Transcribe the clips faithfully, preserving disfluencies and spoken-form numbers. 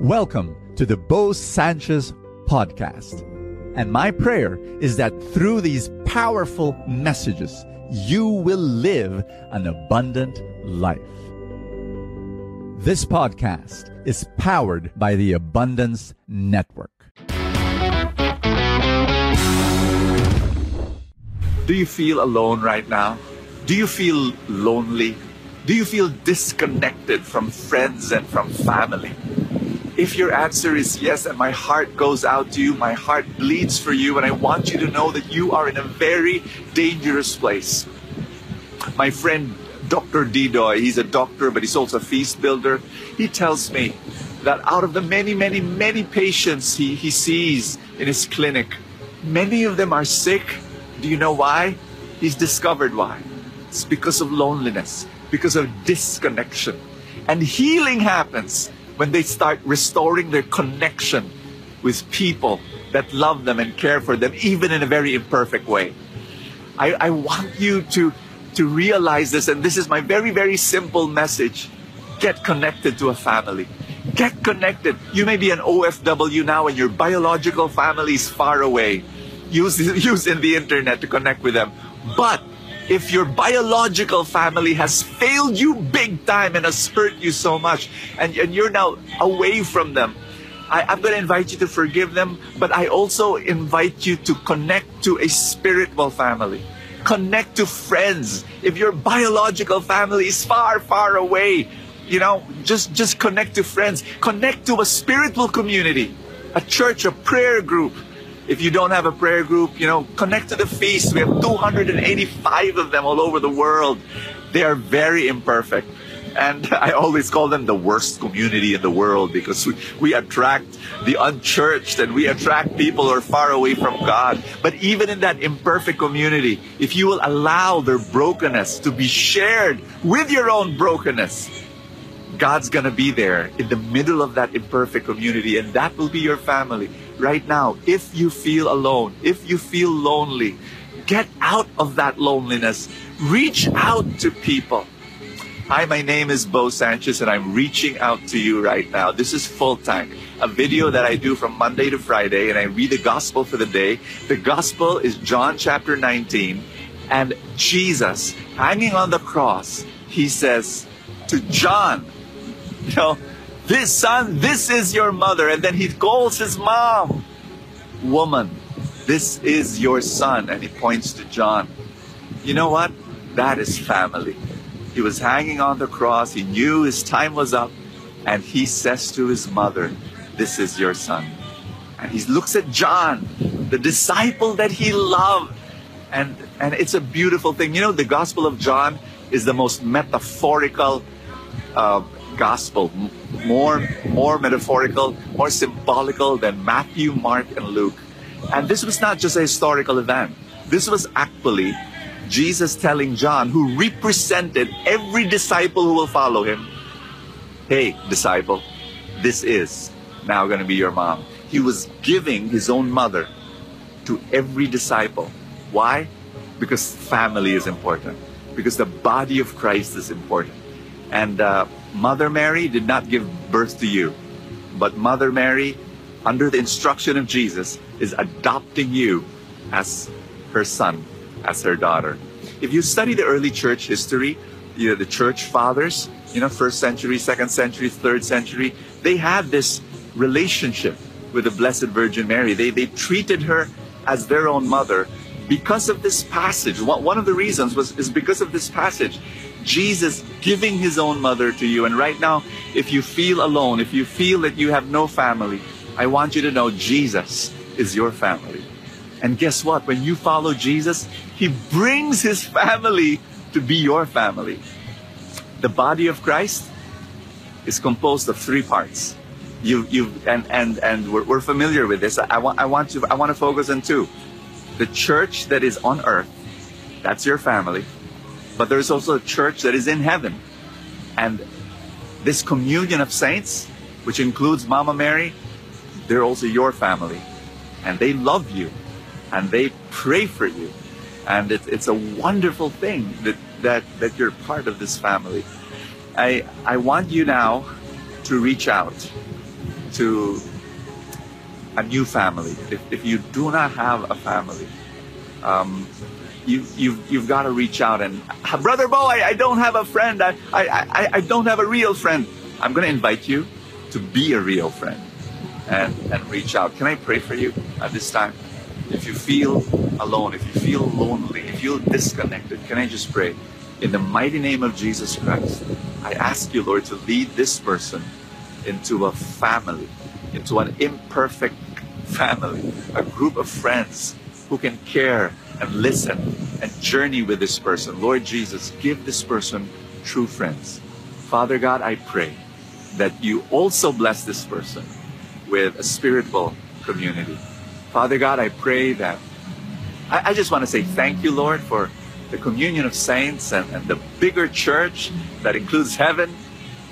Welcome to the Bo Sanchez podcast. And my prayer is that through these powerful messages, you will live an abundant life. This podcast is powered by the Abundance Network. Do you feel alone right now? Do you feel lonely? Do you feel disconnected from friends and from family? If your answer is yes, and my heart goes out to you, my heart bleeds for you, and I want you to know that you are in a very dangerous place. My friend, Doctor Didoy, he's a doctor, but he's also a feast builder. He tells me that out of the many, many, many patients he, he sees in his clinic, many of them are sick. Do you know why? He's discovered why. It's because of loneliness, because of disconnection. And healing happens when they start restoring their connection with people that love them and care for them, even in a very imperfect way. I, I want you to, to realize this, and this is my very, very simple message. Get connected to a family. Get connected. You may be an O F W now and your biological family is far away. Use, use in the internet to connect with them. But if your biological family has failed you big time and has hurt you so much, and, and you're now away from them, I, I'm going to invite you to forgive them, but I also invite you to connect to a spiritual family. Connect to friends. If your biological family is far, far away, you know, just, just connect to friends. Connect to a spiritual community, a church, a prayer group. If you don't have a prayer group, you know, connect to the feast. We have two hundred eighty-five of them all over the world. They are very imperfect. And I always call them the worst community in the world because we, we attract the unchurched and we attract people who are far away from God. But even in that imperfect community, if you will allow their brokenness to be shared with your own brokenness, God's going to be there in the middle of that imperfect community, and that will be your family. Right now, if you feel alone, if you feel lonely, get out of that loneliness. Reach out to people. Hi, my name is Bo Sanchez, and I'm reaching out to you right now. This is Full Tank, a video that I do from Monday to Friday, and I read the gospel for the day. The gospel is John chapter nineteen, and Jesus, hanging on the cross, he says to John, you know, "This son, this is your mother." And then he calls his mom, "Woman, this is your son." And he points to John. You know what? That is family. He was hanging on the cross. He knew his time was up. And he says to his mother, "This is your son." And he looks at John, the disciple that he loved. And, and it's a beautiful thing. You know, the Gospel of John is the most metaphorical uh, gospel, more more metaphorical, more symbolical than Matthew, Mark, and Luke. And this was not just a historical event. This was actually Jesus telling John, who represented every disciple who will follow him, "Hey, disciple, this is now going to be your mom." He was giving his own mother to every disciple. Why? Because family is important. Because the body of Christ is important. And uh, Mother Mary did not give birth to you, but Mother Mary, under the instruction of Jesus, is adopting you as her son, as her daughter. If you study the early church history, you know, the church fathers, you know, first century, second century, third century, they had this relationship with the Blessed Virgin Mary. They, they treated her as their own mother. Because of this passage, one of the reasons was is because of this passage, Jesus giving his own mother to you. And right now, if you feel alone, if you feel that you have no family, I want you to know Jesus is your family. And guess what? When you follow Jesus, he brings his family to be your family. The body of Christ is composed of three parts. You, you, and and and we're, we're familiar with this. I want I want to I want to focus on two. The church that is on earth, that's your family. But there's also a church that is in heaven. And this communion of saints, which includes Mama Mary, they're also your family. And they love you. And they pray for you. And it, it's a wonderful thing that, that, that you're part of this family. I, I want you now to reach out. to a new family. If, if you do not have a family, um, you, you've, you've got to reach out and, Brother Bo, I, I don't have a friend. I, I, I don't have a real friend. I'm going to invite you to be a real friend and, and reach out. Can I pray for you at this time? If you feel alone, if you feel lonely, if you feel disconnected, can I just pray? In the mighty name of Jesus Christ, I ask you, Lord, to lead this person into a family, into an imperfect family, a group of friends who can care and listen and journey with this person. Lord Jesus, give this person true friends. Father God, I pray that you also bless this person with a spiritual community. Father God, I pray that, I, I just want to say thank you, Lord, for the communion of saints and, and the bigger church that includes heaven.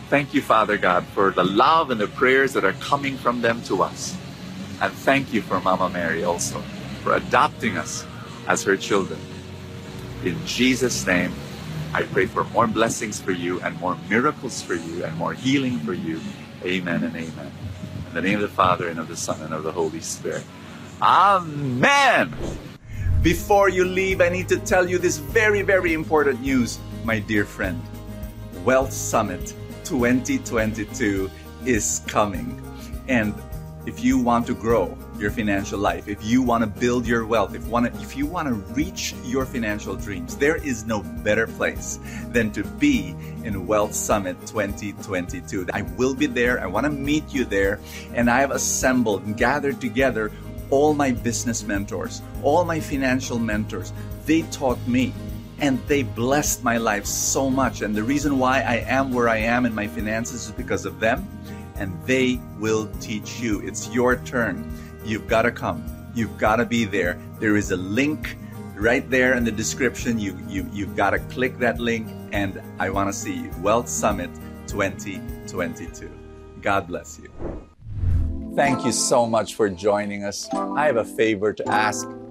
Thank you, Father God, for the love and the prayers that are coming from them to us. And thank you for Mama Mary also, for adopting us as her children. In Jesus' name, I pray for more blessings for you and more miracles for you and more healing for you. Amen and amen. In the name of the Father and of the Son and of the Holy Spirit. Amen. Before you leave, I need to tell you this very, very important news, my dear friend. Wealth Summit twenty twenty-two is coming. And if you want to grow your financial life, if you want to build your wealth, if, wanna, if you want to reach your financial dreams, there is no better place than to be in Wealth Summit twenty twenty-two. I will be there. I want to meet you there. And I have assembled and gathered together all my business mentors, all my financial mentors. They taught me and they blessed my life so much. And the reason why I am where I am in my finances is because of them, and they will teach you. It's your turn. You've got to come. You've got to be there. There is a link right there in the description. You, you, you've got to click that link, and I want to see you. Wealth Summit twenty twenty-two. God bless you. Thank you so much for joining us. I have a favor to ask.